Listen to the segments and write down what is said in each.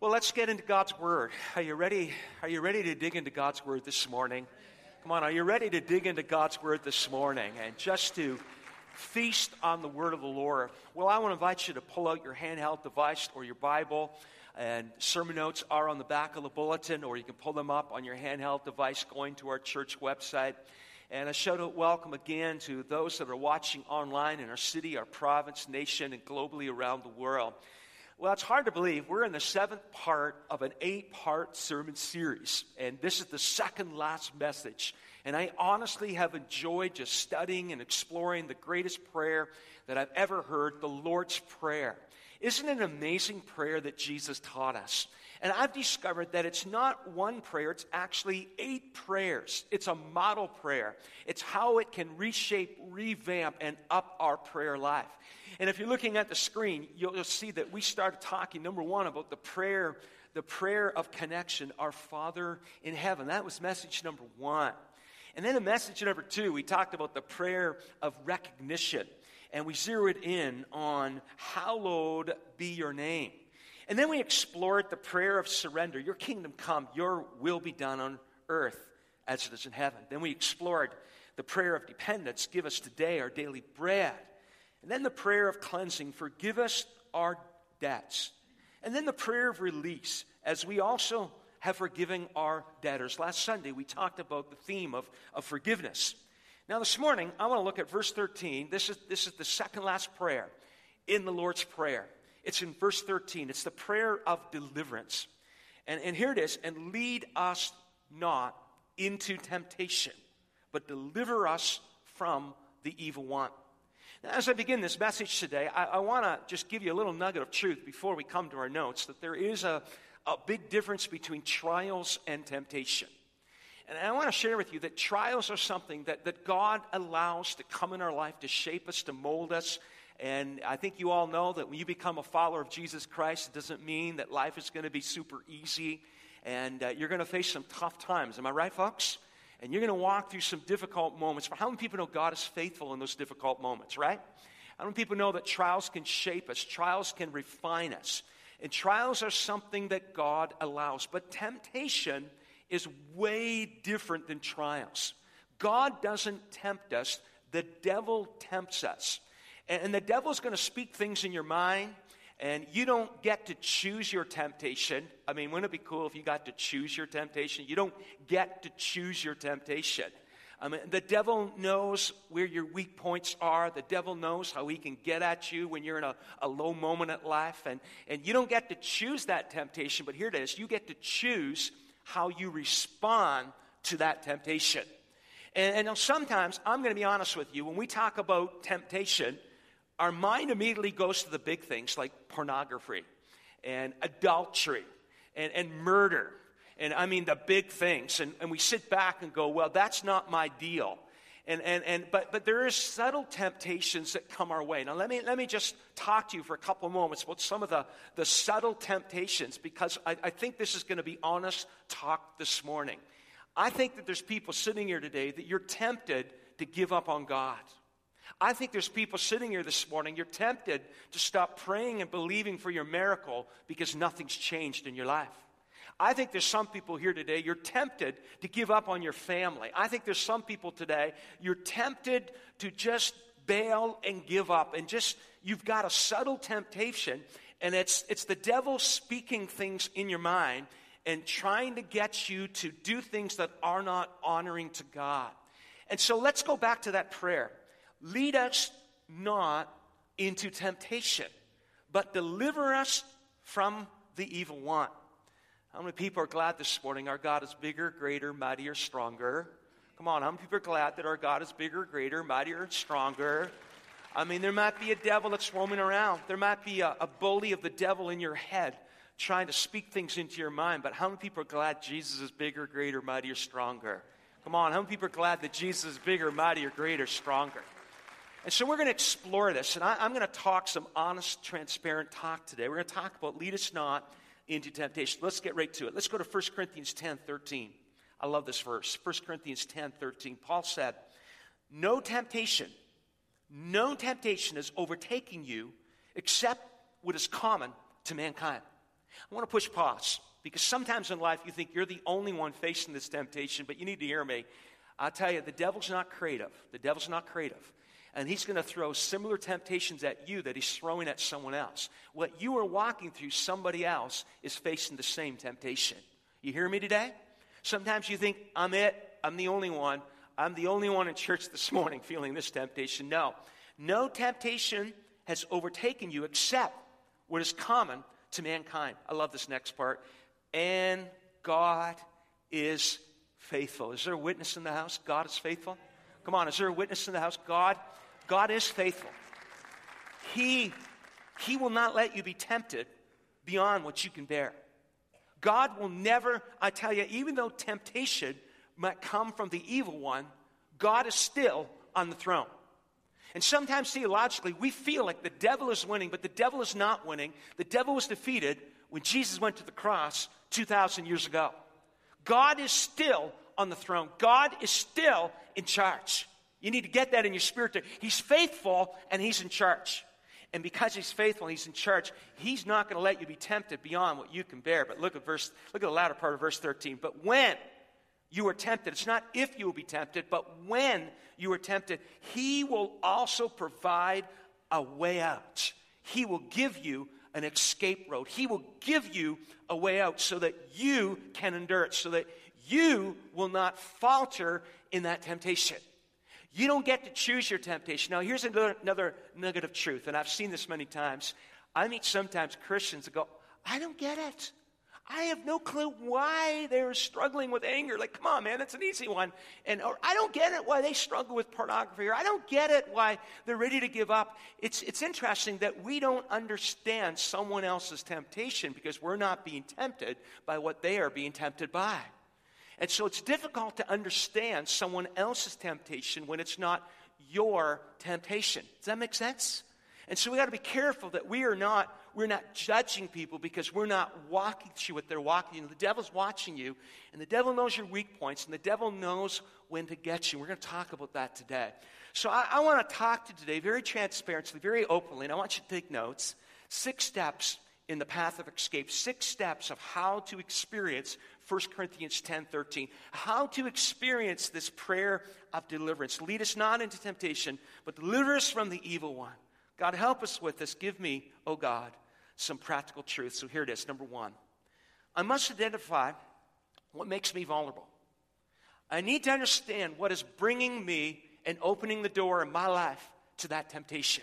Well, let's get into God's Word. Are you ready? Are you ready to dig into God's Word this morning? Come on, are you ready to dig into God's Word this morning and just to feast on the Word of the Lord? Well, I want to invite you to pull out your handheld device or your Bible, and sermon notes are on the back of the bulletin, or you can pull them up on your handheld device going to our church website. And a shout out welcome again to those that are watching online in our city, our province, nation, and globally around the world. Well, it's hard to believe we're in the seventh part of an 8-part sermon series, and this is the second last message. And I honestly have enjoyed just studying and exploring the greatest prayer that I've ever heard, the Lord's Prayer. Isn't it an amazing prayer that Jesus taught us? And I've discovered that it's not one prayer, it's actually 8 prayers. It's a model prayer. It's how it can reshape, revamp, and up our prayer life. And if you're looking at the screen, you'll see that we started talking, number one, about the prayer of connection, our Father in heaven. That was message number 1. And then in message number 2, we talked about the prayer of recognition. And we zeroed in on hallowed be your name. And then we explored the prayer of surrender. Your kingdom come, your will be done on earth as it is in heaven. Then we explored the prayer of dependence. Give us today our daily bread. And then the prayer of cleansing. Forgive us our debts. And then the prayer of release, as we also have forgiven our debtors. Last Sunday, we talked about the theme of forgiveness. Now this morning, I want to look at verse 13. This is the second last prayer in the Lord's Prayer. It's in verse 13. It's the prayer of deliverance. And here it is. And lead us not into temptation, but deliver us from the evil one. Now, as I begin this message today, I want to just give you a little nugget of truth before we come to our notes, that there is a big difference between trials and temptation. And I want to share with you that trials are something that God allows to come in our life to shape us, to mold us. And I think you all know that when you become a follower of Jesus Christ, it doesn't mean that life is going to be super easy, and you're going to face some tough times. Am I right, folks? And you're going to walk through some difficult moments. But how many people know God is faithful in those difficult moments, right? How many people know that trials can shape us, trials can refine us, and trials are something that God allows. But temptation is way different than trials. God doesn't tempt us. The devil tempts us. And the devil's going to speak things in your mind, and you don't get to choose your temptation. I mean, wouldn't it be cool if you got to choose your temptation? You don't get to choose your temptation. I mean, the devil knows where your weak points are. The devil knows how he can get at you when you're in a low moment in life. And you don't get to choose that temptation, but here it is. You get to choose how you respond to that temptation. And sometimes, I'm going to be honest with you, when we talk about temptation, our mind immediately goes to the big things like pornography and adultery and murder. And I mean the big things. And we sit back and go, well, that's not my deal. But there is subtle temptations that come our way. Now let me just talk to you for a couple of moments about some of the subtle temptations, because I think this is going to be honest talk this morning. I think that there's people sitting here today that you're tempted to give up on God. I think there's people sitting here this morning, you're tempted to stop praying and believing for your miracle because nothing's changed in your life. I think there's some people here today, you're tempted to give up on your family. I think there's some people today, you're tempted to just bail and give up. And just, you've got a subtle temptation, and it's the devil speaking things in your mind and trying to get you to do things that are not honoring to God. And so let's go back to that prayer. Lead us not into temptation, but deliver us from the evil one. How many people are glad this morning our God is bigger, greater, mightier, stronger? Come on, how many people are glad that our God is bigger, greater, mightier, stronger? I mean, there might be a devil that's roaming around. There might be a bully of the devil in your head trying to speak things into your mind. But how many people are glad Jesus is bigger, greater, mightier, stronger? Come on, how many people are glad that Jesus is bigger, mightier, greater, stronger? And so we're going to explore this, and I'm going to talk some honest, transparent talk today. We're going to talk about lead us not into temptation. Let's get right to it. Let's go to 1 Corinthians 10:13. I love this verse. 1 Corinthians 10:13. Paul said, no temptation is overtaking you except what is common to mankind. I want to push pause, because sometimes in life you think you're the only one facing this temptation, but you need to hear me. I tell you, the devil's not creative. The devil's not creative. And he's going to throw similar temptations at you that he's throwing at someone else. What you are walking through, somebody else is facing the same temptation. You hear me today? Sometimes you think, I'm it. I'm the only one. I'm the only one in church this morning feeling this temptation. No. No temptation has overtaken you except what is common to mankind. I love this next part. And God is faithful. Is there a witness in the house? God is faithful? Come on, is there a witness in the house? God is faithful. He will not let you be tempted beyond what you can bear. God will never, I tell you, even though temptation might come from the evil one, God is still on the throne. And sometimes theologically, we feel like the devil is winning, but the devil is not winning. The devil was defeated when Jesus went to the cross 2,000 years ago. God is still on the throne. God is still in charge. You need to get that in your spirit. He's faithful and he's in charge. And because he's faithful and he's in charge, he's not going to let you be tempted beyond what you can bear. But look at the latter part of verse 13. But when you are tempted, it's not if you will be tempted, but when you are tempted, he will also provide a way out. He will give you an escape road. He will give you a way out so that you can endure it, so that you will not falter in that temptation. You don't get to choose your temptation. Now, here's another nugget of truth, and I've seen this many times. I meet sometimes Christians that go, I don't get it. I have no clue why they're struggling with anger. Like, come on, man, that's an easy one. Or I don't get it why they struggle with pornography. Or I don't get it why they're ready to give up. It's interesting that we don't understand someone else's temptation because we're not being tempted by what they are being tempted by. And so it's difficult to understand someone else's temptation when it's not your temptation. Does that make sense? And so we got to be careful that we're not judging people because we're not walking through what they're walking. The devil's watching you, and the devil knows your weak points, and the devil knows when to get you. We're going to talk about that today. So I want to talk to you today very transparently, very openly, and I want you to take notes. 6 steps in the path of escape. 6 steps of how to experience 1 Corinthians 10:13. How to experience this prayer of deliverance. Lead us not into temptation, but deliver us from the evil one. God, help us with this. Give me, oh God, some practical truth. So here it is. Number 1, I must identify what makes me vulnerable. I need to understand what is bringing me and opening the door in my life to that temptation.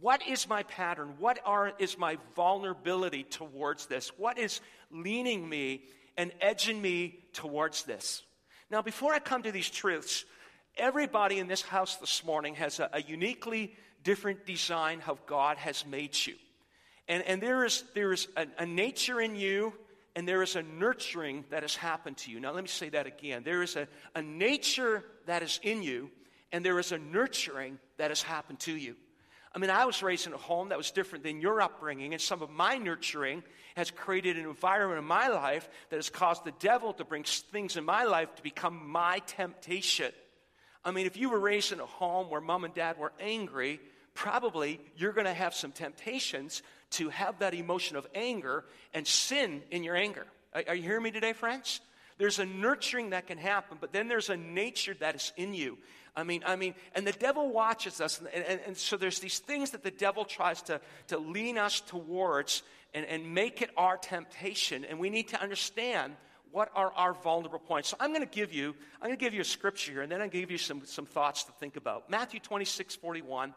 What is my pattern? What is my vulnerability towards this? What is leaning me and edging me towards this? Now, before I come to these truths, everybody in this house this morning has a uniquely different design how God has made you. And there is a nature in you, and there is a nurturing that has happened to you. Now, let me say that again. There is a nature that is in you, and there is a nurturing that has happened to you. I mean, I was raised in a home that was different than your upbringing, and some of my nurturing has created an environment in my life that has caused the devil to bring things in my life to become my temptation. I mean, if you were raised in a home where mom and dad were angry, probably you're going to have some temptations to have that emotion of anger and sin in your anger. Are you hearing me today, friends? There's a nurturing that can happen, but then there's a nature that is in you. I mean, and the devil watches us, and so there's these things that the devil tries to lean us towards and make it our temptation, and we need to understand what are our vulnerable points. So I'm going to give you a scripture here, and then I'll give you some thoughts to think about. Matthew 26:41.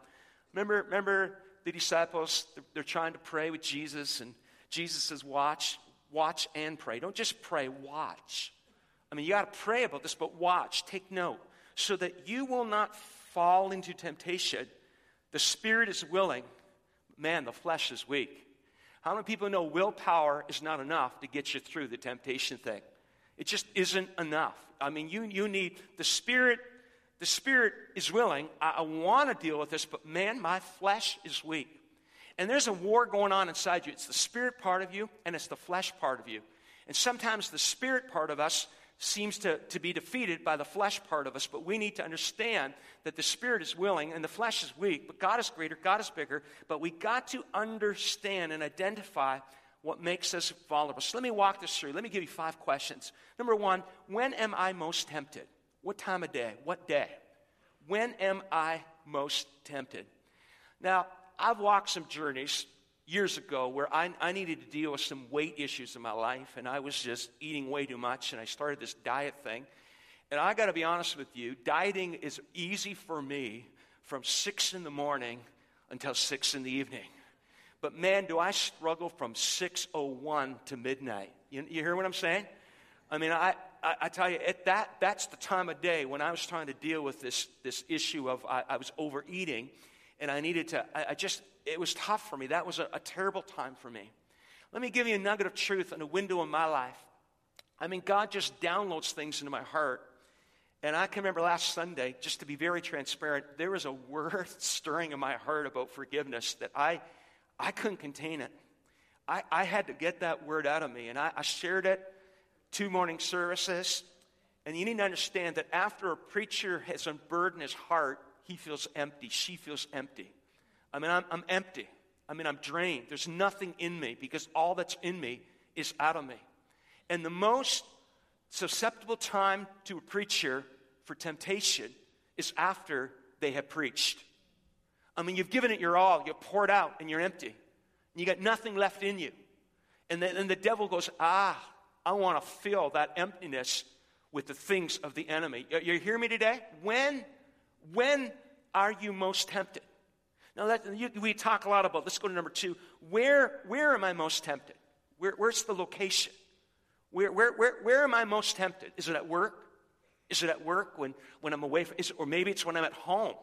Remember the disciples, they're trying to pray with Jesus, and Jesus says, watch and pray. Don't just pray, watch. I mean, you got to pray about this, but watch, take note, so that you will not fall into temptation. The spirit is willing, man, the flesh is weak. How many people know willpower is not enough to get you through the temptation thing? It just isn't enough. I mean, you need the spirit. The spirit is willing. I want to deal with this, but man, my flesh is weak. And there's a war going on inside you. It's the spirit part of you, and it's the flesh part of you. And sometimes the spirit part of us seems to be defeated by the flesh part of us, but we need to understand that the spirit is willing and the flesh is weak, but God is greater, God is bigger, but we got to understand and identify what makes us followers. Let me walk this through. Let me give you 5 questions. Number 1, when am I most tempted? What time of day? What day? When am I most tempted? Now, I've walked some journeys years ago where I needed to deal with some weight issues in my life, and I was just eating way too much, and I started this diet thing. And I got to be honest with you, dieting is easy for me from 6 in the morning until 6 in the evening. But man, do I struggle from 6:01 to midnight. You hear what I'm saying? I mean, I tell you, at that's the time of day when I was trying to deal with this issue of I was overeating, and I needed to, it was tough for me. That was a terrible time for me. Let me give you a nugget of truth and a window in my life. I mean, God just downloads things into my heart. And I can remember last Sunday, just to be very transparent, there was a word stirring in my heart about forgiveness that I couldn't contain it. I had to get that word out of me. And I shared it 2 morning services. And you need to understand that after a preacher has unburdened his heart, he feels empty. She feels empty. I mean, I'm empty. I mean, I'm drained. There's nothing in me because all that's in me is out of me. And the most susceptible time to a preacher for temptation is after they have preached. I mean, you've given it your all. You've poured out, and you're empty. And you got nothing left in you. And then the devil goes, I want to fill that emptiness with the things of the enemy. You hear me today? When are you most tempted? Now, we talk a lot about, let's go to number 2. Where am I most tempted? Where's the location? Where am I most tempted? Is it at work? Is it at work when I'm away? Or maybe it's when I'm at home,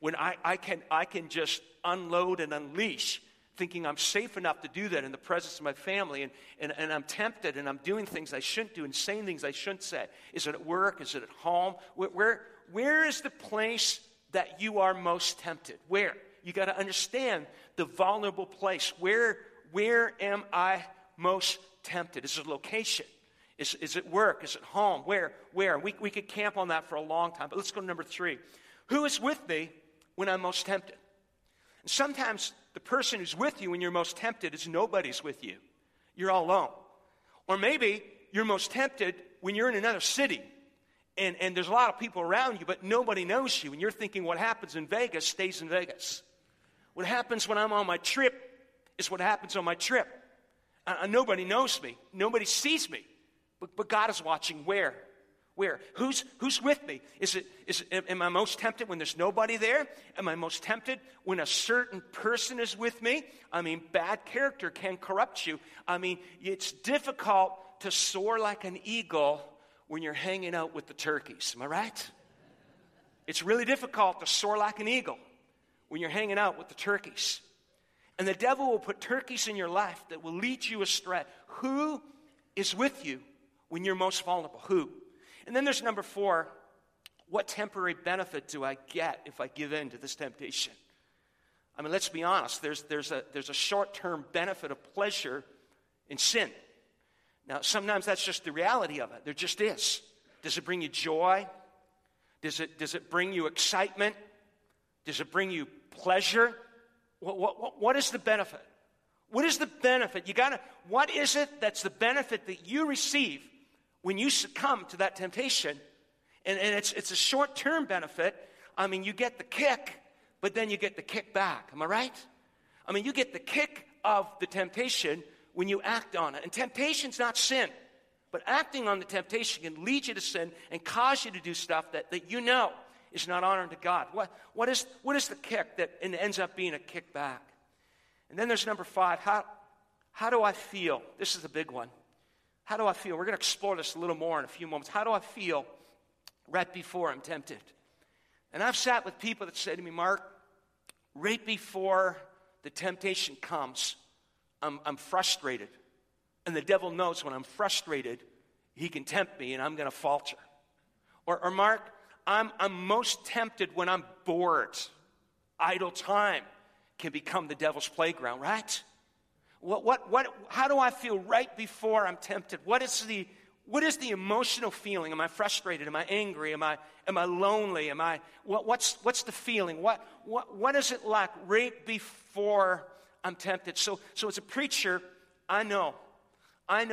when I can just unload and unleash, thinking I'm safe enough to do that in the presence of my family, and I'm tempted, and I'm doing things I shouldn't do and saying things I shouldn't say. Is it at work? Is it at home? Where is the place that you are most tempted? Where? You got to understand the vulnerable place. Where am I most tempted? Is it location? Is it work? Is it home? Where? We could camp on that for a long time, but let's go to number 3. Who is with me when I'm most tempted? And sometimes the person who's with you when you're most tempted is nobody's with you. You're all alone. Or maybe you're most tempted when you're in another city and there's a lot of people around you, but nobody knows you, and you're thinking what happens in Vegas stays in Vegas. What happens when I'm on my trip is what happens on my trip. Nobody knows me. Nobody sees me. But God is watching. Where? Who's with me? Am I most tempted when there's nobody there? Am I most tempted when a certain person is with me? I mean, bad character can corrupt you. I mean, it's difficult to soar like an eagle when you're hanging out with the turkeys. Am I right? It's really difficult to soar like an eagle when you're hanging out with the turkeys. And the devil will put turkeys in your life that will lead you astray. Who is with you when you're most vulnerable? Who? And then there's number 4. What temporary benefit do I get if I give in to this temptation? I mean, let's be honest. There's a short-term benefit of pleasure in sin. Now, sometimes that's just the reality of it. There just is. Does it bring you joy? Does it bring you excitement? Does it bring you pleasure? What is the benefit? What is the benefit? What is it that's the benefit that you receive when you succumb to that temptation? And it's a short-term benefit. I mean, you get the kick, but then you get the kick back. Am I right? I mean, you get the kick of the temptation when you act on it. And temptation's not sin. But acting on the temptation can lead you to sin and cause you to do stuff that you know is not honoring to God. What is the kick that ends up being a kickback? And then there's number 5. How do I feel? This is a big one. How do I feel? We're going to explore this a little more in a few moments. How do I feel right before I'm tempted? And I've sat with people that say to me, Mark, right before the temptation comes, I'm frustrated. And the devil knows when I'm frustrated, he can tempt me and I'm going to falter. Or Mark, I'm most tempted when I'm bored. Idle time can become the devil's playground, right? How do I feel right before I'm tempted? What is the emotional feeling? Am I frustrated? Am I angry? Am I lonely? What's the feeling? What is it like right before I'm tempted? So as a preacher, I know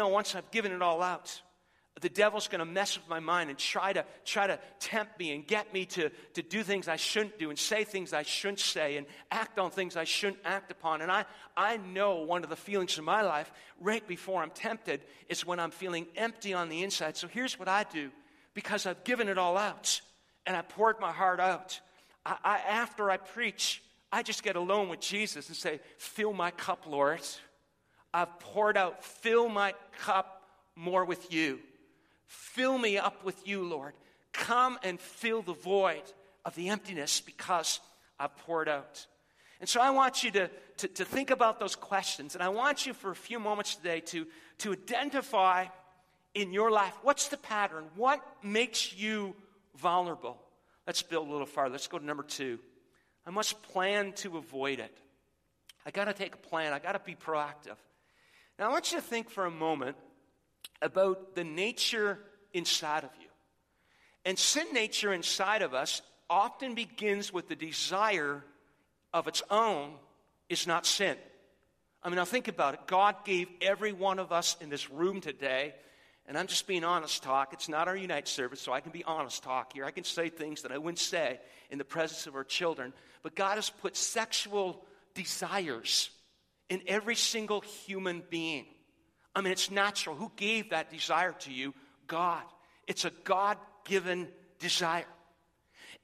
once I've given it all out, the devil's going to mess with my mind and try to tempt me and get me to do things I shouldn't do and say things I shouldn't say and act on things I shouldn't act upon. And I know one of the feelings in my life right before I'm tempted is when I'm feeling empty on the inside. So here's what I do, because I've given it all out and I poured my heart out. I after I preach, I just get alone with Jesus and say, fill my cup, Lord. I've poured out, fill my cup more with you. Fill me up with you, Lord. Come and fill the void of the emptiness because I've poured out. And so I want you to think about those questions. And I want you for a few moments today to identify in your life, what's the pattern? What makes you vulnerable? Let's build a little farther. Let's go to number 2. I must plan to avoid it. I got to take a plan. I got to be proactive. Now I want you to think for a moment about the nature inside of you. And sin nature inside of us often begins with the desire of its own is not sin. I mean, now think about it. God gave every one of us in this room today, and I'm just being honest talk. It's not our Unite service, so I can be honest talk here. I can say things that I wouldn't say in the presence of our children. But God has put sexual desires in every single human being. I mean, it's natural. Who gave that desire to you? God. It's a God-given desire.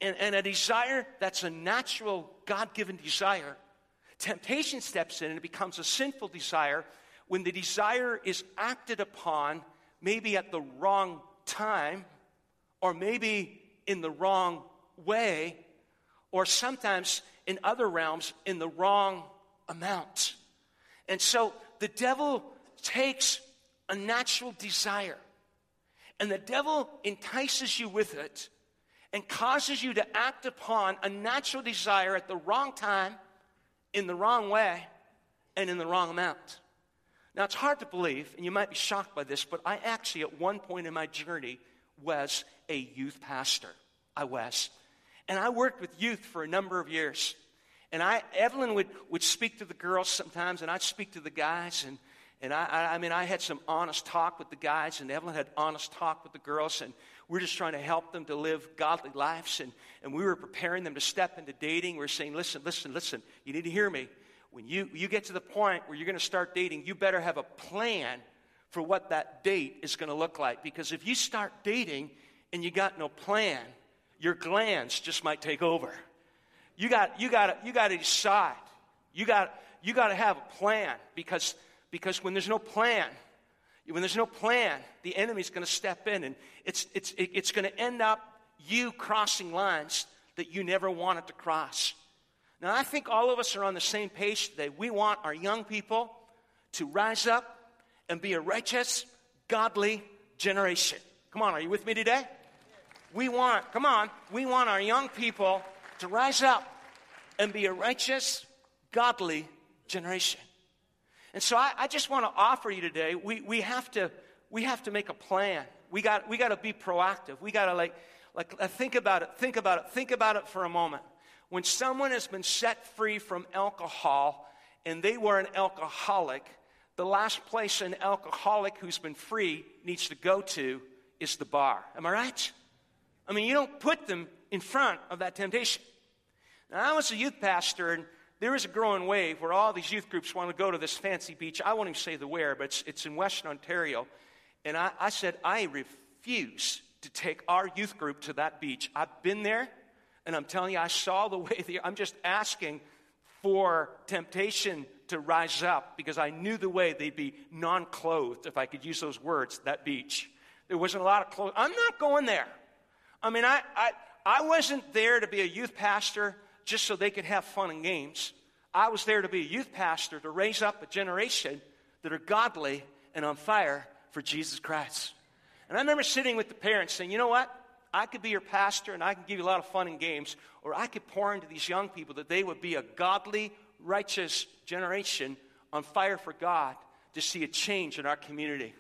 And a desire that's a natural God-given desire. Temptation steps in and it becomes a sinful desire when the desire is acted upon maybe at the wrong time or maybe in the wrong way or sometimes in other realms in the wrong amount. And so the devil takes a natural desire, and the devil entices you with it and causes you to act upon a natural desire at the wrong time, in the wrong way, and in the wrong amount. Now, it's hard to believe, and you might be shocked by this, but I actually, at one point in my journey, was a youth pastor. I was. And I worked with youth for a number of years. And Evelyn would speak to the girls sometimes, and I'd speak to the guys, and I had some honest talk with the guys, and Evelyn had honest talk with the girls, and we're just trying to help them to live godly lives, and we were preparing them to step into dating. We were saying, listen, you need to hear me. When you get to the point where you're going to start dating, you better have a plan for what that date is going to look like, because if you start dating and you got no plan, your glands just might take over. You got to decide. You got to have a plan, because when there's no plan, the enemy's going to step in, and it's going to end up you crossing lines that you never wanted to cross. Now, I think all of us are on the same page today. We want our young people to rise up and be a righteous, godly generation. Come on, are you with me today? We want our young people to rise up and be a righteous, godly generation. And so I just want to offer you today, we have to make a plan. We got to be proactive. We got to like think about it for a moment. When someone has been set free from alcohol and they were an alcoholic, the last place an alcoholic who's been free needs to go to is the bar. Am I right? I mean, you don't put them in front of that temptation. Now, I was a youth pastor, and there is a growing wave where all these youth groups want to go to this fancy beach. I won't even say the where, but it's in Western Ontario. And I said, I refuse to take our youth group to that beach. I've been there, and I'm telling you, I saw the way. I'm just asking for temptation to rise up, because I knew the way they'd be non-clothed, if I could use those words, that beach. There wasn't a lot of clothes. I'm not going there. I mean, I wasn't there to be a youth pastor just so they could have fun and games. I was there to be a youth pastor to raise up a generation that are godly and on fire for Jesus Christ. And I remember sitting with the parents saying, you know what? I could be your pastor and I can give you a lot of fun and games, or I could pour into these young people that they would be a godly, righteous generation on fire for God to see a change in our community.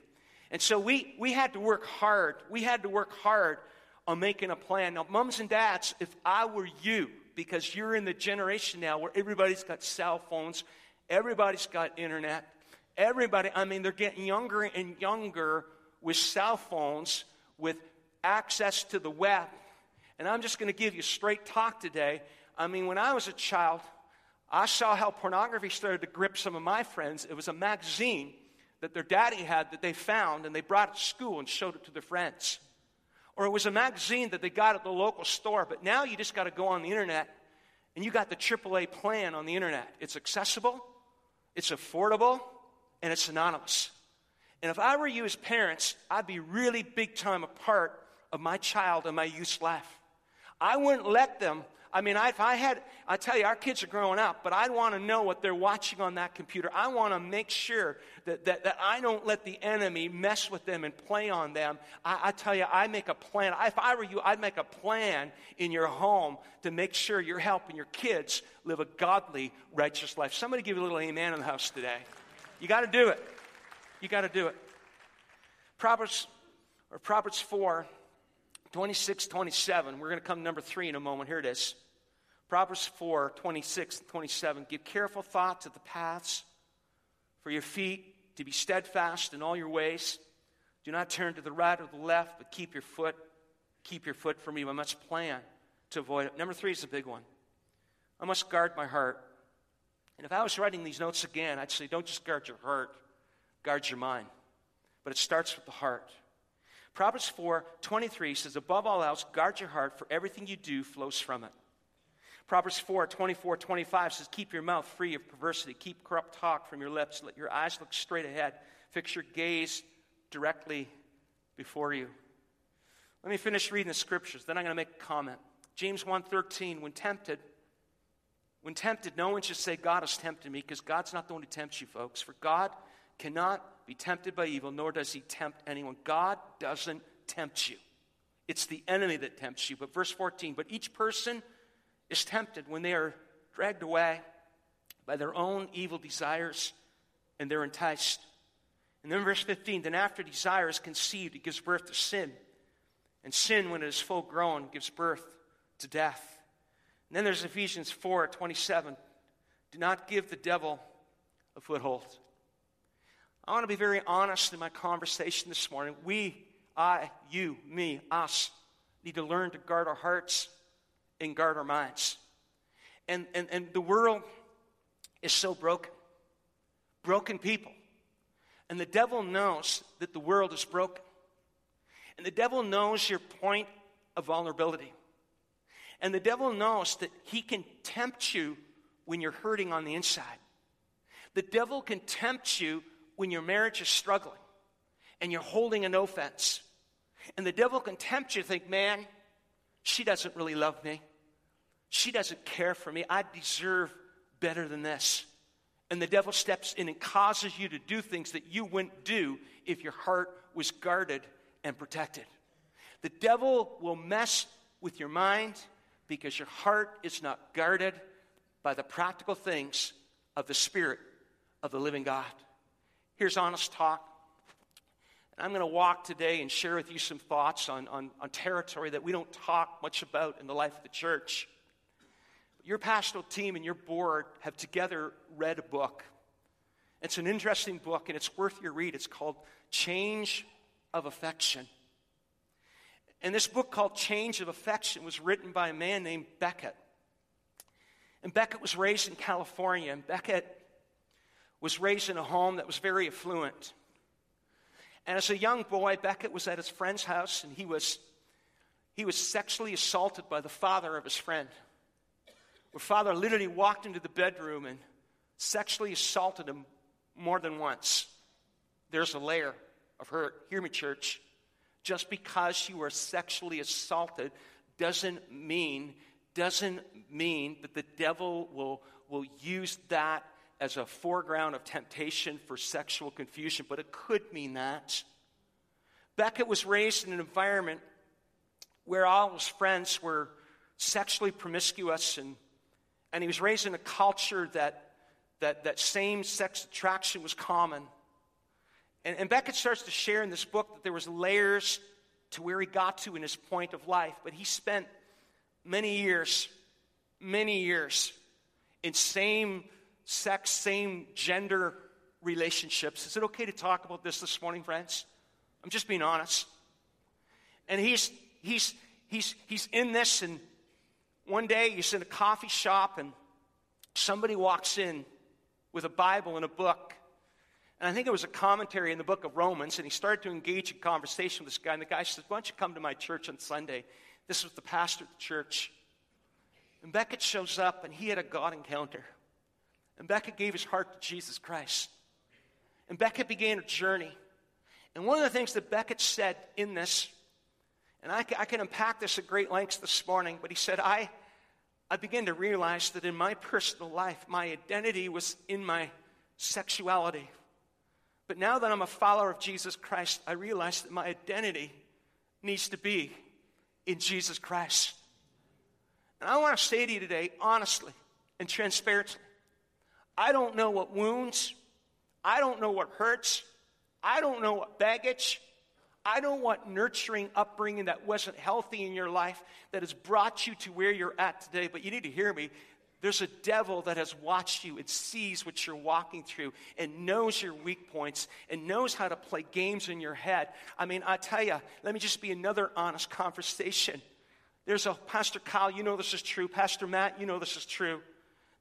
And so we had to work hard. We had to work hard on making a plan. Now, moms and dads, if I were you, because you're in the generation now where everybody's got cell phones, everybody's got internet, Everybody, I mean, they're getting younger and younger with cell phones, with access to the web. And I'm just going to give you straight talk today. I mean, when I was a child, I saw how pornography started to grip some of my friends. It was a magazine that their daddy had that they found, and they brought it to school and showed it to their friends. Or it was a magazine that they got at the local store. But now you just got to go on the internet, and you got the AAA plan on the internet. It's accessible, it's affordable, and it's anonymous. And if I were you as parents, I'd be really big time a part of my child and my youth's life. I wouldn't let them. I mean, I tell you, our kids are growing up, but I want to know what they're watching on that computer. I want to make sure that I don't let the enemy mess with them and play on them. I tell you, I make a plan. If I were you, I'd make a plan in your home to make sure you're helping your kids live a godly, righteous life. Somebody give a little amen in the house today. You got to do it. You got to do it. Proverbs 4, 26, 27. We're going to come to number 3 in a moment. Here it is. Proverbs 4, 26, 27. Give careful thought to the paths for your feet, to be steadfast in all your ways. Do not turn to the right or the left, but keep your foot from evil. I must plan to avoid it. Number 3 is the big one. I must guard my heart. And if I was writing these notes again, I'd say, don't just guard your heart, guard your mind. But it starts with the heart. Proverbs 4:23 says, above all else, guard your heart, for everything you do flows from it. Proverbs 4:24-25 says, keep your mouth free of perversity. Keep corrupt talk from your lips. Let your eyes look straight ahead. Fix your gaze directly before you. Let me finish reading the scriptures. Then I'm going to make a comment. James 1:13, when tempted, no one should say, God has tempted me, because God's not the one who tempts you, folks. For God cannot be tempted by evil, nor does he tempt anyone. God doesn't tempt you. It's the enemy that tempts you. But verse 14, but each person is tempted when they are dragged away by their own evil desires, and they're enticed. And then verse 15, then after desire is conceived, it gives birth to sin. And sin, when it is full grown, gives birth to death. And then there's Ephesians 4:27. Do not give the devil a foothold. I want to be very honest in my conversation this morning. We, I, you, me, us, need to learn to guard our hearts and guard our minds. And the world is so broken. Broken people. And the devil knows that the world is broken. And the devil knows your point of vulnerability. And the devil knows that he can tempt you when you're hurting on the inside. The devil can tempt you when your marriage is struggling and you're holding an offense. And the devil can tempt you to think, man, she doesn't really love me. She doesn't care for me. I deserve better than this. And the devil steps in and causes you to do things that you wouldn't do if your heart was guarded and protected. The devil will mess with your mind because your heart is not guarded by the practical things of the Spirit of the living God. Here's honest talk. And I'm going to walk today and share with you some thoughts on territory that we don't talk much about in the life of the church. Your pastoral team and your board have together read a book. It's an interesting book, and it's worth your read. It's called Change of Affection. And this book called Change of Affection was written by a man named Beckett. And Beckett was raised in California, and Beckett was raised in a home that was very affluent. And as a young boy, Beckett was at his friend's house, and he was sexually assaulted by the father of his friend. Where father literally walked into the bedroom and sexually assaulted him more than once. There's a layer of hurt. Hear me, church. Just because you were sexually assaulted doesn't mean that the devil will use that as a foreground of temptation for sexual confusion, but it could mean that. Beckett was raised in an environment where all his friends were sexually promiscuous, and he was raised in a culture that same-sex attraction was common. And Beckett starts to share in this book that there was layers to where he got to in his point of life, but he spent many years in same-sex, same-gender relationships. Is it okay to talk about this morning, friends? I'm just being honest. And he's in this, and one day he's in a coffee shop, and somebody walks in with a Bible and a book. And I think it was a commentary in the book of Romans, and he started to engage in conversation with this guy. And the guy said, "Why don't you come to my church on Sunday?" This was the pastor of the church. And Beckett shows up, and he had a God encounter. And Beckett gave his heart to Jesus Christ. And Beckett began a journey. And one of the things that Beckett said in this, and I can unpack this at great lengths this morning, but he said, I began to realize that in my personal life, my identity was in my sexuality. But now that I'm a follower of Jesus Christ, I realize that my identity needs to be in Jesus Christ. And I want to say to you today, honestly and transparently, I don't know what wounds, I don't know what hurts, I don't know what baggage, I don't know what nurturing upbringing that wasn't healthy in your life that has brought you to where you're at today. But you need to hear me. There's a devil that has watched you and sees what you're walking through and knows your weak points and knows how to play games in your head. I mean, I tell you, let me just be another honest conversation. There's a Pastor Kyle, you know this is true. Pastor Matt, you know this is true.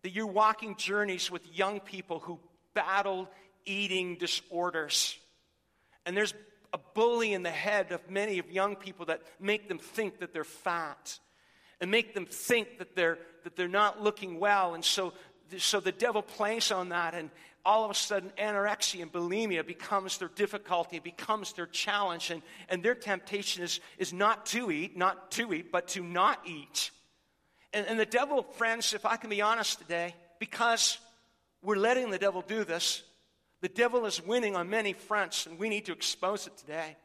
That you're walking journeys with young people who battle eating disorders. And there's a bully in the head of many of young people that make them think that they're fat. And make them think that they're not looking well. And so the devil plays on that. And all of a sudden, anorexia and bulimia becomes their difficulty. It becomes their challenge. And their temptation is not to eat, but to not eat. And the devil, friends, if I can be honest today, because we're letting the devil do this, the devil is winning on many fronts. And we need to expose it today.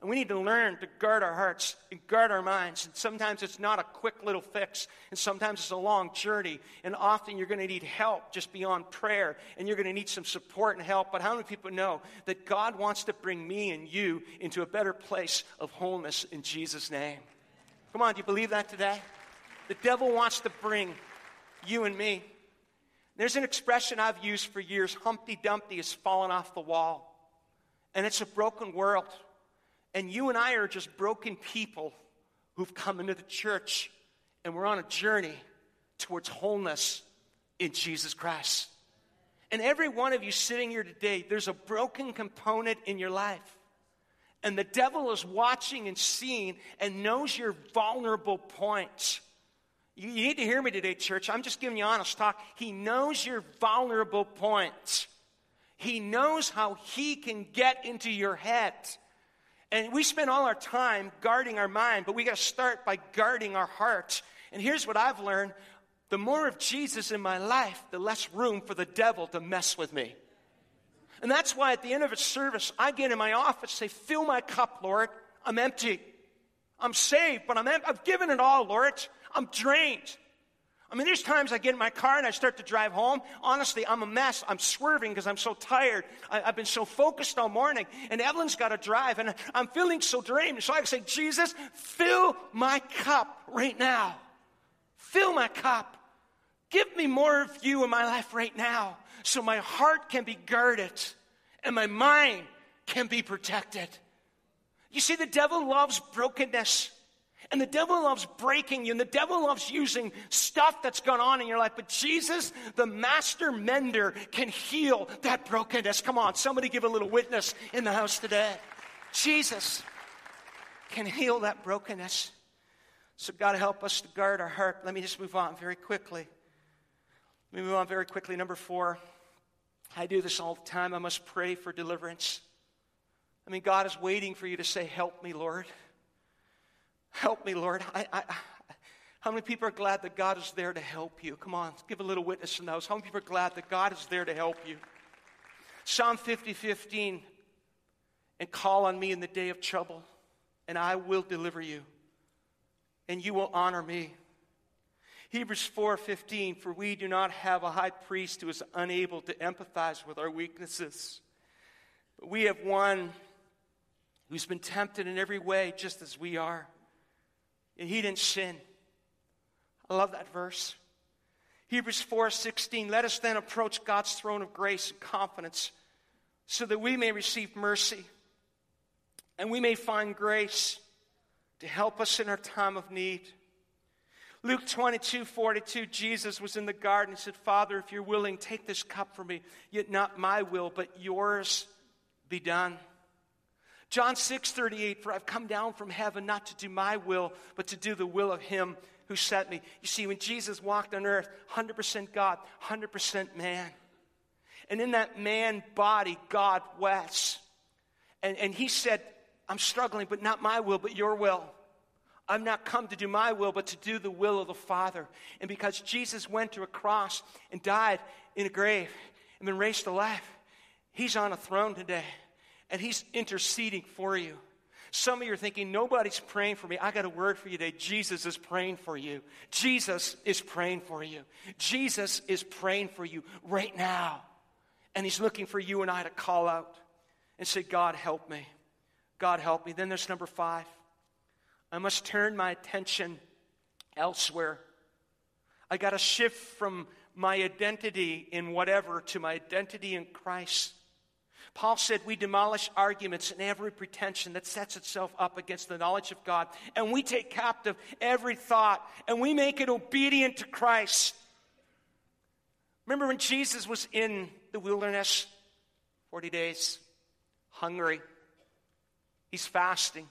And we need to learn to guard our hearts and guard our minds. And sometimes it's not a quick little fix. And sometimes it's a long journey. And often you're going to need help just beyond prayer. And you're going to need some support and help. But how many people know that God wants to bring me and you into a better place of wholeness in Jesus' name? Come on, do you believe that today? The devil wants to bring you and me. There's an expression I've used for years. Humpty Dumpty has fallen off the wall. And it's a broken world. And you and I are just broken people who've come into the church, and we're on a journey towards wholeness in Jesus Christ. And every one of you sitting here today, there's a broken component in your life. And the devil is watching and seeing and knows your vulnerable points. You need to hear me today, church. I'm just giving you honest talk. He knows your vulnerable points. He knows how he can get into your head. And we spend all our time guarding our mind, but we got to start by guarding our heart. And here's what I've learned. The more of Jesus in my life, the less room for the devil to mess with me. And that's why at the end of a service, I get in my office, say, "Fill my cup, Lord. I'm empty. I'm saved, but I've given it all, Lord. I'm drained." I mean, there's times I get in my car and I start to drive home. Honestly, I'm a mess. I'm swerving because I'm so tired. I've been so focused all morning. And Evelyn's got to drive. And I'm feeling so drained. So I say, "Jesus, fill my cup right now. Fill my cup. Give me more of you in my life right now so my heart can be guarded and my mind can be protected." You see, the devil loves brokenness. And the devil loves breaking you, and the devil loves using stuff that's gone on in your life. But Jesus, the master mender, can heal that brokenness. Come on, somebody give a little witness in the house today. Jesus can heal that brokenness. So God help us to guard our heart. Let me just move on very quickly. Number 4, I do this all the time. I must pray for deliverance. I mean, God is waiting for you to say, "Help me, Lord. Help me, Lord." How many people are glad that God is there to help you? Come on, give a little witness in those. How many people are glad that God is there to help you? Psalm 50:15, "And call on me in the day of trouble, and I will deliver you, and you will honor me." Hebrews 4:15, "For we do not have a high priest who is unable to empathize with our weaknesses. But we have one who's been tempted in every way just as we are. And he didn't sin." I love that verse. Hebrews 4:16, "Let us then approach God's throne of grace and confidence so that we may receive mercy and we may find grace to help us in our time of need. Luke 22:42, Jesus was in the garden. He said, Father, if you're willing, take this cup from me. Yet not my will, but yours be done. John 6:38, for I've come down from heaven not to do my will, but to do the will of him who sent me. You see, when Jesus walked on earth, 100% God, 100% man. And in that man body, God was. And he said, I'm struggling, but not my will, but your will. I've not come to do my will, but to do the will of the Father. And because Jesus went to a cross and died in a grave and been raised to life, he's on a throne today. And he's interceding for you. Some of you are thinking, nobody's praying for me. I got a word for you today. Jesus is praying for you. Jesus is praying for you. Jesus is praying for you right now. And he's looking for you and I to call out and say, God, help me. God, help me. Then there's number 5. I must turn my attention elsewhere. I got to shift from my identity in whatever to my identity in Christ. Paul said we demolish arguments and every pretension that sets itself up against the knowledge of God. And we take captive every thought and we make it obedient to Christ. Remember when Jesus was in the wilderness, 40 days, hungry. He's fasting.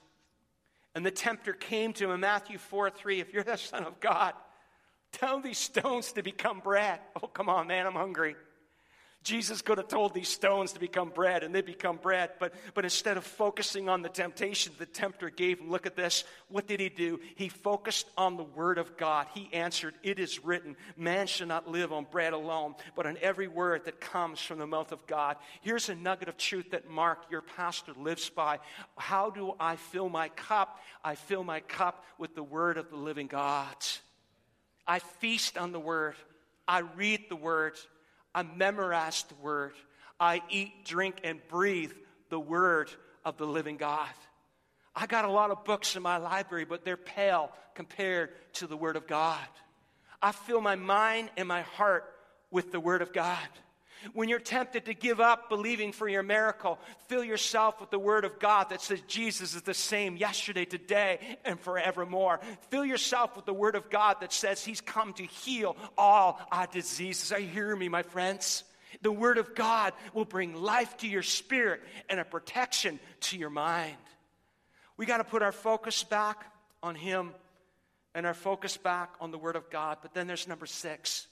And the tempter came to him in Matthew 4:3, if you're the Son of God, tell these stones to become bread. Oh, come on, man, I'm hungry. Jesus could have told these stones to become bread, and they become bread. But instead of focusing on the temptation the tempter gave him, look at this. What did he do? He focused on the word of God. He answered, it is written, man shall not live on bread alone, but on every word that comes from the mouth of God. Here's a nugget of truth that Mark, your pastor, lives by. How do I fill my cup? I fill my cup with the word of the living God. I feast on the word. I read the word. I memorize the word. I eat, drink, and breathe the word of the living God. I got a lot of books in my library, but they're pale compared to the word of God. I fill my mind and my heart with the word of God. When you're tempted to give up believing for your miracle, fill yourself with the word of God that says Jesus is the same yesterday, today, and forevermore. Fill yourself with the word of God that says he's come to heal all our diseases. Are you hearing me, my friends? The word of God will bring life to your spirit and a protection to your mind. We got to put our focus back on him and our focus back on the word of God. But then there's number 6.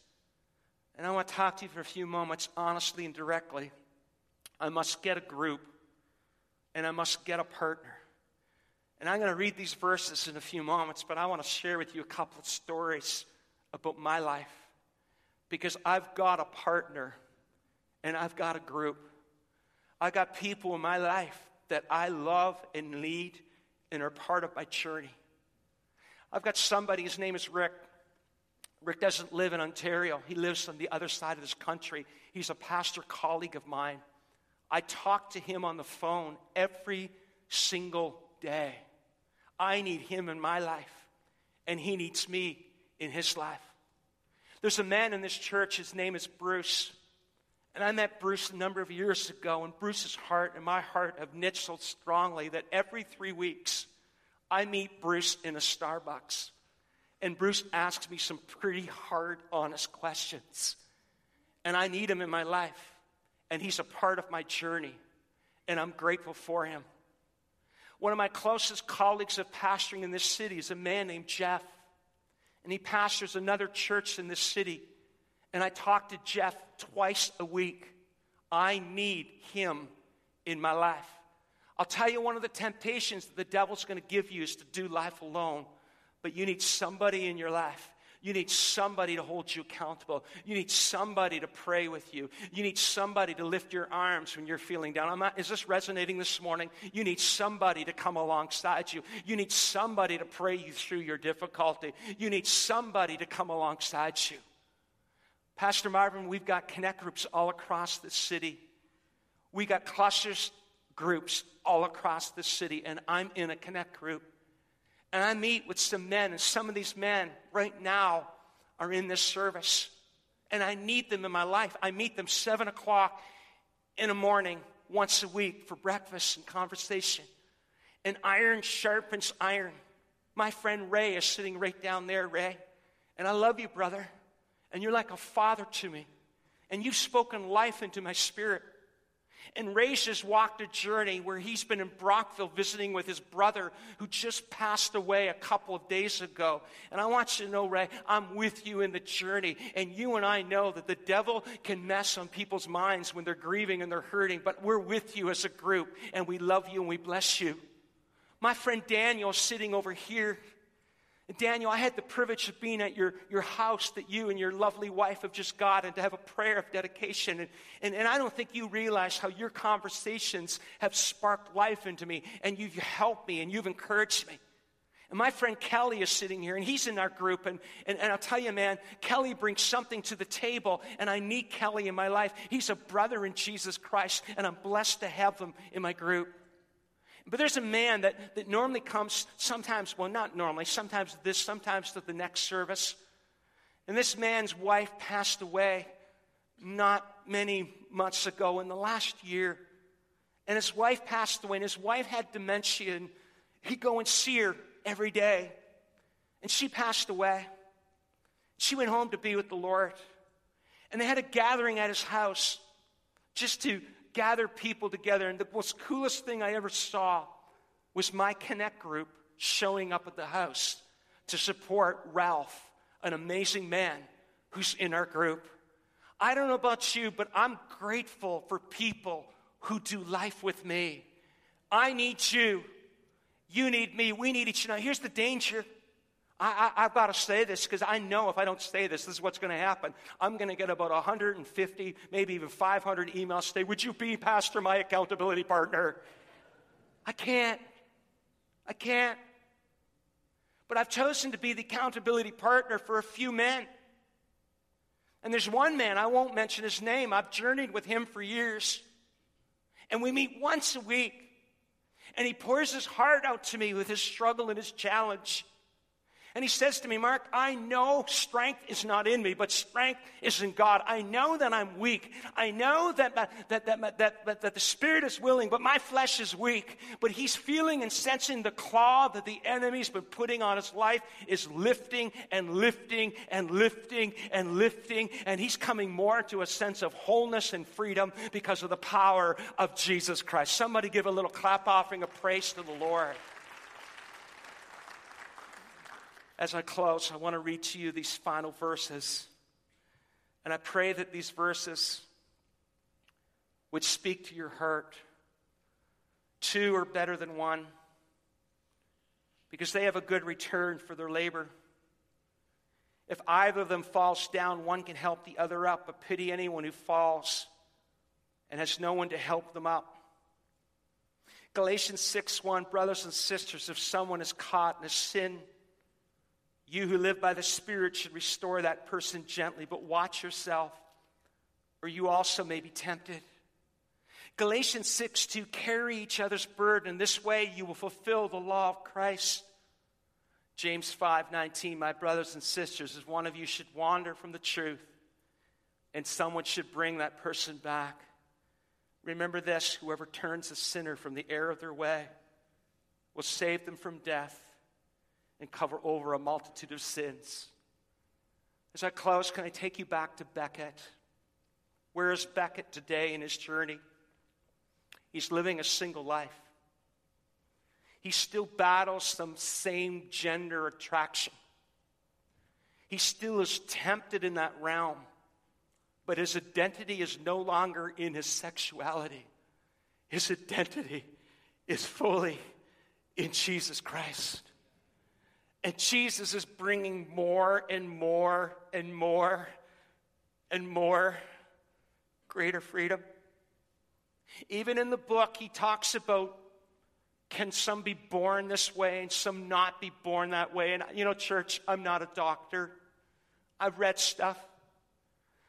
And I want to talk to you for a few moments, honestly and directly. I must get a group, and I must get a partner. And I'm going to read these verses in a few moments, but I want to share with you a couple of stories about my life. Because I've got a partner, and I've got a group. I've got people in my life that I love and lead and are part of my journey. I've got somebody, his name is Rick. Rick doesn't live in Ontario. He lives on the other side of this country. He's a pastor colleague of mine. I talk to him on the phone every single day. I need him in my life, and he needs me in his life. There's a man in this church. His name is Bruce. And I met Bruce a number of years ago, and Bruce's heart and my heart have knit so strongly that every 3 weeks I meet Bruce in a Starbucks. And Bruce asks me some pretty hard, honest questions. And I need him in my life. And he's a part of my journey. And I'm grateful for him. One of my closest colleagues of pastoring in this city is a man named Jeff. And he pastors another church in this city. And I talk to Jeff twice a week. I need him in my life. I'll tell you, one of the temptations that the devil's going to give you is to do life alone. But you need somebody in your life. You need somebody to hold you accountable. You need somebody to pray with you. You need somebody to lift your arms when you're feeling down. Is this resonating this morning? You need somebody to come alongside you. You need somebody to pray you through your difficulty. You need somebody to come alongside you. Pastor Marvin, we've got connect groups all across the city. We got clusters groups all across the city, and I'm in a connect group. And I meet with some men, and some of these men right now are in this service. And I need them in my life. I meet them 7 o'clock in the morning once a week for breakfast and conversation. And iron sharpens iron. My friend Ray is sitting right down there, Ray. And I love you, brother. And you're like a father to me. And you've spoken life into my spirit. And Ray's just walked a journey where he's been in Brockville visiting with his brother who just passed away a couple of days ago. And I want you to know, Ray, I'm with you in the journey. And you and I know that the devil can mess on people's minds when they're grieving and they're hurting. But we're with you as a group, and we love you and we bless you. My friend Daniel's sitting over here. And Daniel, I had the privilege of being at your house that you and your lovely wife have just got, and to have a prayer of dedication. And I don't think you realize how your conversations have sparked life into me, and you've helped me, and you've encouraged me. And my friend Kelly is sitting here, and he's in our group. And I'll tell you, man, Kelly brings something to the table, and I need Kelly in my life. He's a brother in Jesus Christ, and I'm blessed to have him in my group. But there's a man that normally comes sometimes, well, not normally, sometimes to this, sometimes to the next service. And this man's wife passed away not many months ago, in the last year. And his wife passed away, and his wife had dementia, and he'd go and see her every day. And she passed away. She went home to be with the Lord. And they had a gathering at his house just to gather people together, and the most coolest thing I ever saw was my Connect group showing up at the house to support Ralph, an amazing man who's in our group. I don't know about you, but I'm grateful for people who do life with me. I need you. You need me. We need each other. Now, here's the danger. I've got to say this, because I know if I don't say this, this is what's going to happen. I'm going to get about 150, maybe even 500 emails say, would you be, Pastor, my accountability partner? I can't. But I've chosen to be the accountability partner for a few men. And there's one man, I won't mention his name. I've journeyed with him for years. And we meet once a week. And he pours his heart out to me with his struggle and his challenge. And he says to me, Mark, I know strength is not in me, but strength is in God. I know that I'm weak. I know that the spirit is willing, but my flesh is weak. But he's feeling and sensing the claw that the enemy's been putting on his life is lifting and lifting and lifting and lifting. And he's coming more to a sense of wholeness and freedom because of the power of Jesus Christ. Somebody give a little clap offering of praise to the Lord. As I close, I want to read to you these final verses. And I pray that these verses would speak to your heart. Two are better than one, because they have a good return for their labor. If either of them falls down, one can help the other up. But pity anyone who falls and has no one to help them up. Galatians 6:1, brothers and sisters, if someone is caught in a sin, you who live by the Spirit should restore that person gently, but watch yourself, or you also may be tempted. Galatians 6:2, carry each other's burden, and this way you will fulfill the law of Christ. James 5:19, my brothers and sisters, if one of you should wander from the truth, and someone should bring that person back, remember this, whoever turns a sinner from the error of their way will save them from death and cover over a multitude of sins. As I close, can I take you back to Beckett? Where is Beckett today in his journey? He's living a single life. He still battles some same gender attraction. He still is tempted in that realm, but his identity is no longer in his sexuality. His identity is fully in Jesus Christ. And Jesus is bringing more and more and more and more greater freedom. Even in the book, he talks about, can some be born this way and some not be born that way? And, you know, church, I'm not a doctor. I've read stuff.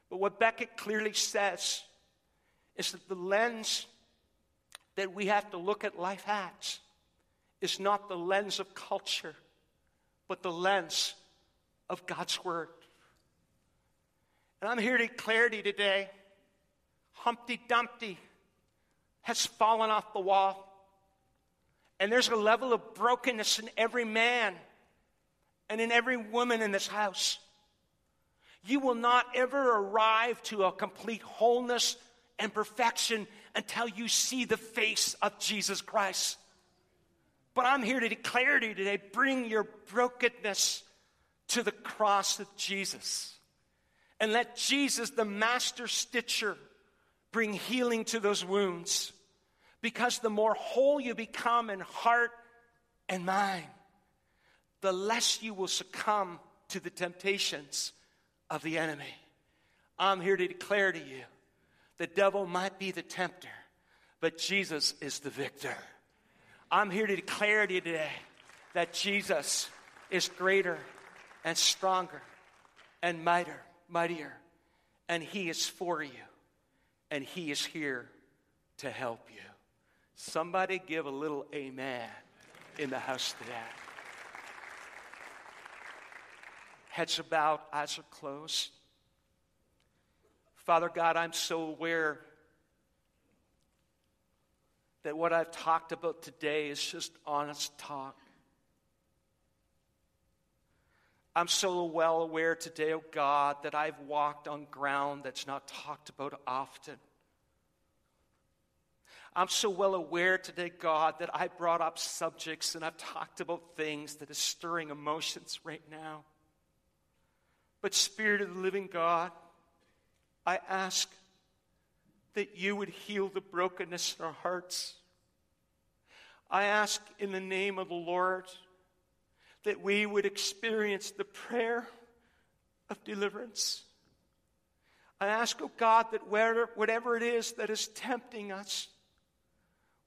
But what Beckett clearly says is that the lens that we have to look at life at is not the lens of culture, but the lens of God's Word. And I'm here to declare to you today, Humpty Dumpty has fallen off the wall. And there's a level of brokenness in every man and in every woman in this house. You will not ever arrive to a complete wholeness and perfection until you see the face of Jesus Christ. But I'm here to declare to you today, bring your brokenness to the cross of Jesus. And let Jesus, the master stitcher, bring healing to those wounds. Because the more whole you become in heart and mind, the less you will succumb to the temptations of the enemy. I'm here to declare to you, the devil might be the tempter, but Jesus is the victor. I'm here to declare to you today that Jesus is greater and stronger and mightier, and he is for you, and he is here to help you. Somebody give a little amen in the house today. Heads bowed, eyes are closed. Father God, I'm so aware that what I've talked about today is just honest talk. I'm so well aware today, oh God, that I've walked on ground that's not talked about often. I'm so well aware today, God, that I brought up subjects and I've talked about things that is stirring emotions right now. But Spirit of the living God, I ask that you would heal the brokenness in our hearts. I ask in the name of the Lord that we would experience the prayer of deliverance. I ask, oh God, that whatever it is that is tempting us,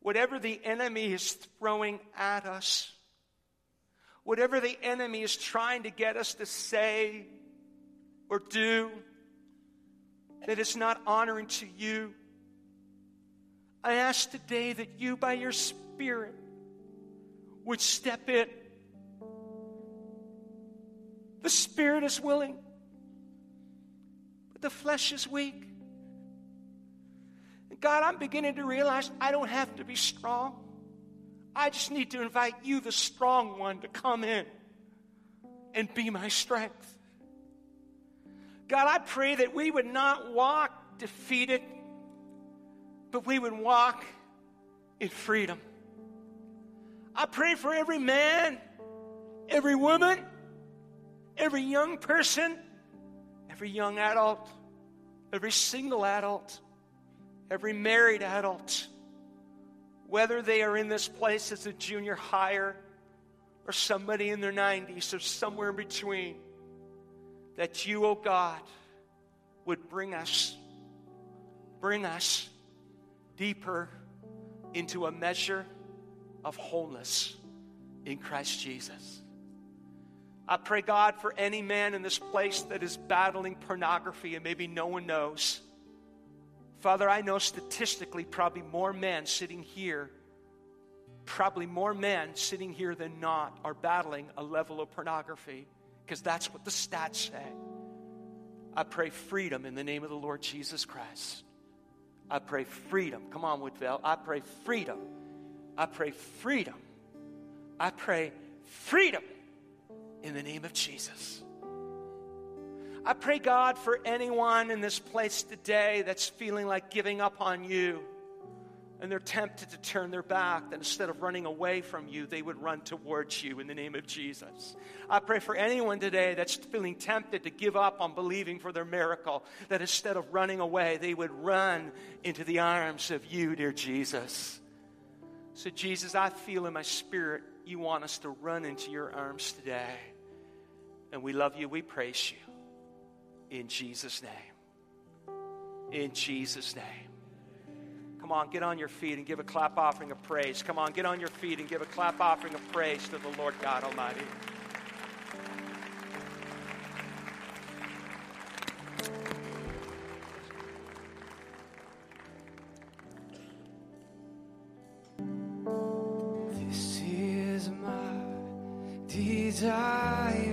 whatever the enemy is throwing at us, whatever the enemy is trying to get us to say or do that is not honoring to you, I ask today that you, by your Spirit, would step in. The Spirit is willing, but the flesh is weak. God, I'm beginning to realize I don't have to be strong. I just need to invite you, the strong one, to come in and be my strength. God, I pray that we would not walk defeated, but we would walk in freedom. I pray for every man, every woman, every young person, every young adult, every single adult, every married adult, whether they are in this place as a junior higher or somebody in their 90s or somewhere in between, that you, oh God, would bring us deeper into a measure of wholeness in Christ Jesus. I pray, God, for any man in this place that is battling pornography and maybe no one knows. Father, I know statistically probably more men sitting here than not are battling a level of pornography, because that's what the stats say. I pray freedom in the name of the Lord Jesus Christ. I pray freedom. Come on, Woodville. I pray freedom. I pray freedom. I pray freedom in the name of Jesus. I pray, God, for anyone in this place today that's feeling like giving up on you and they're tempted to turn their back, that instead of running away from you, they would run towards you in the name of Jesus. I pray for anyone today that's feeling tempted to give up on believing for their miracle, that instead of running away, they would run into the arms of you, dear Jesus. So, Jesus, I feel in my spirit you want us to run into your arms today. And we love you, we praise you. In Jesus' name. In Jesus' name. Come on, get on your feet and give a clap offering of praise. Come on, get on your feet and give a clap offering of praise to the Lord God Almighty. This is my desire.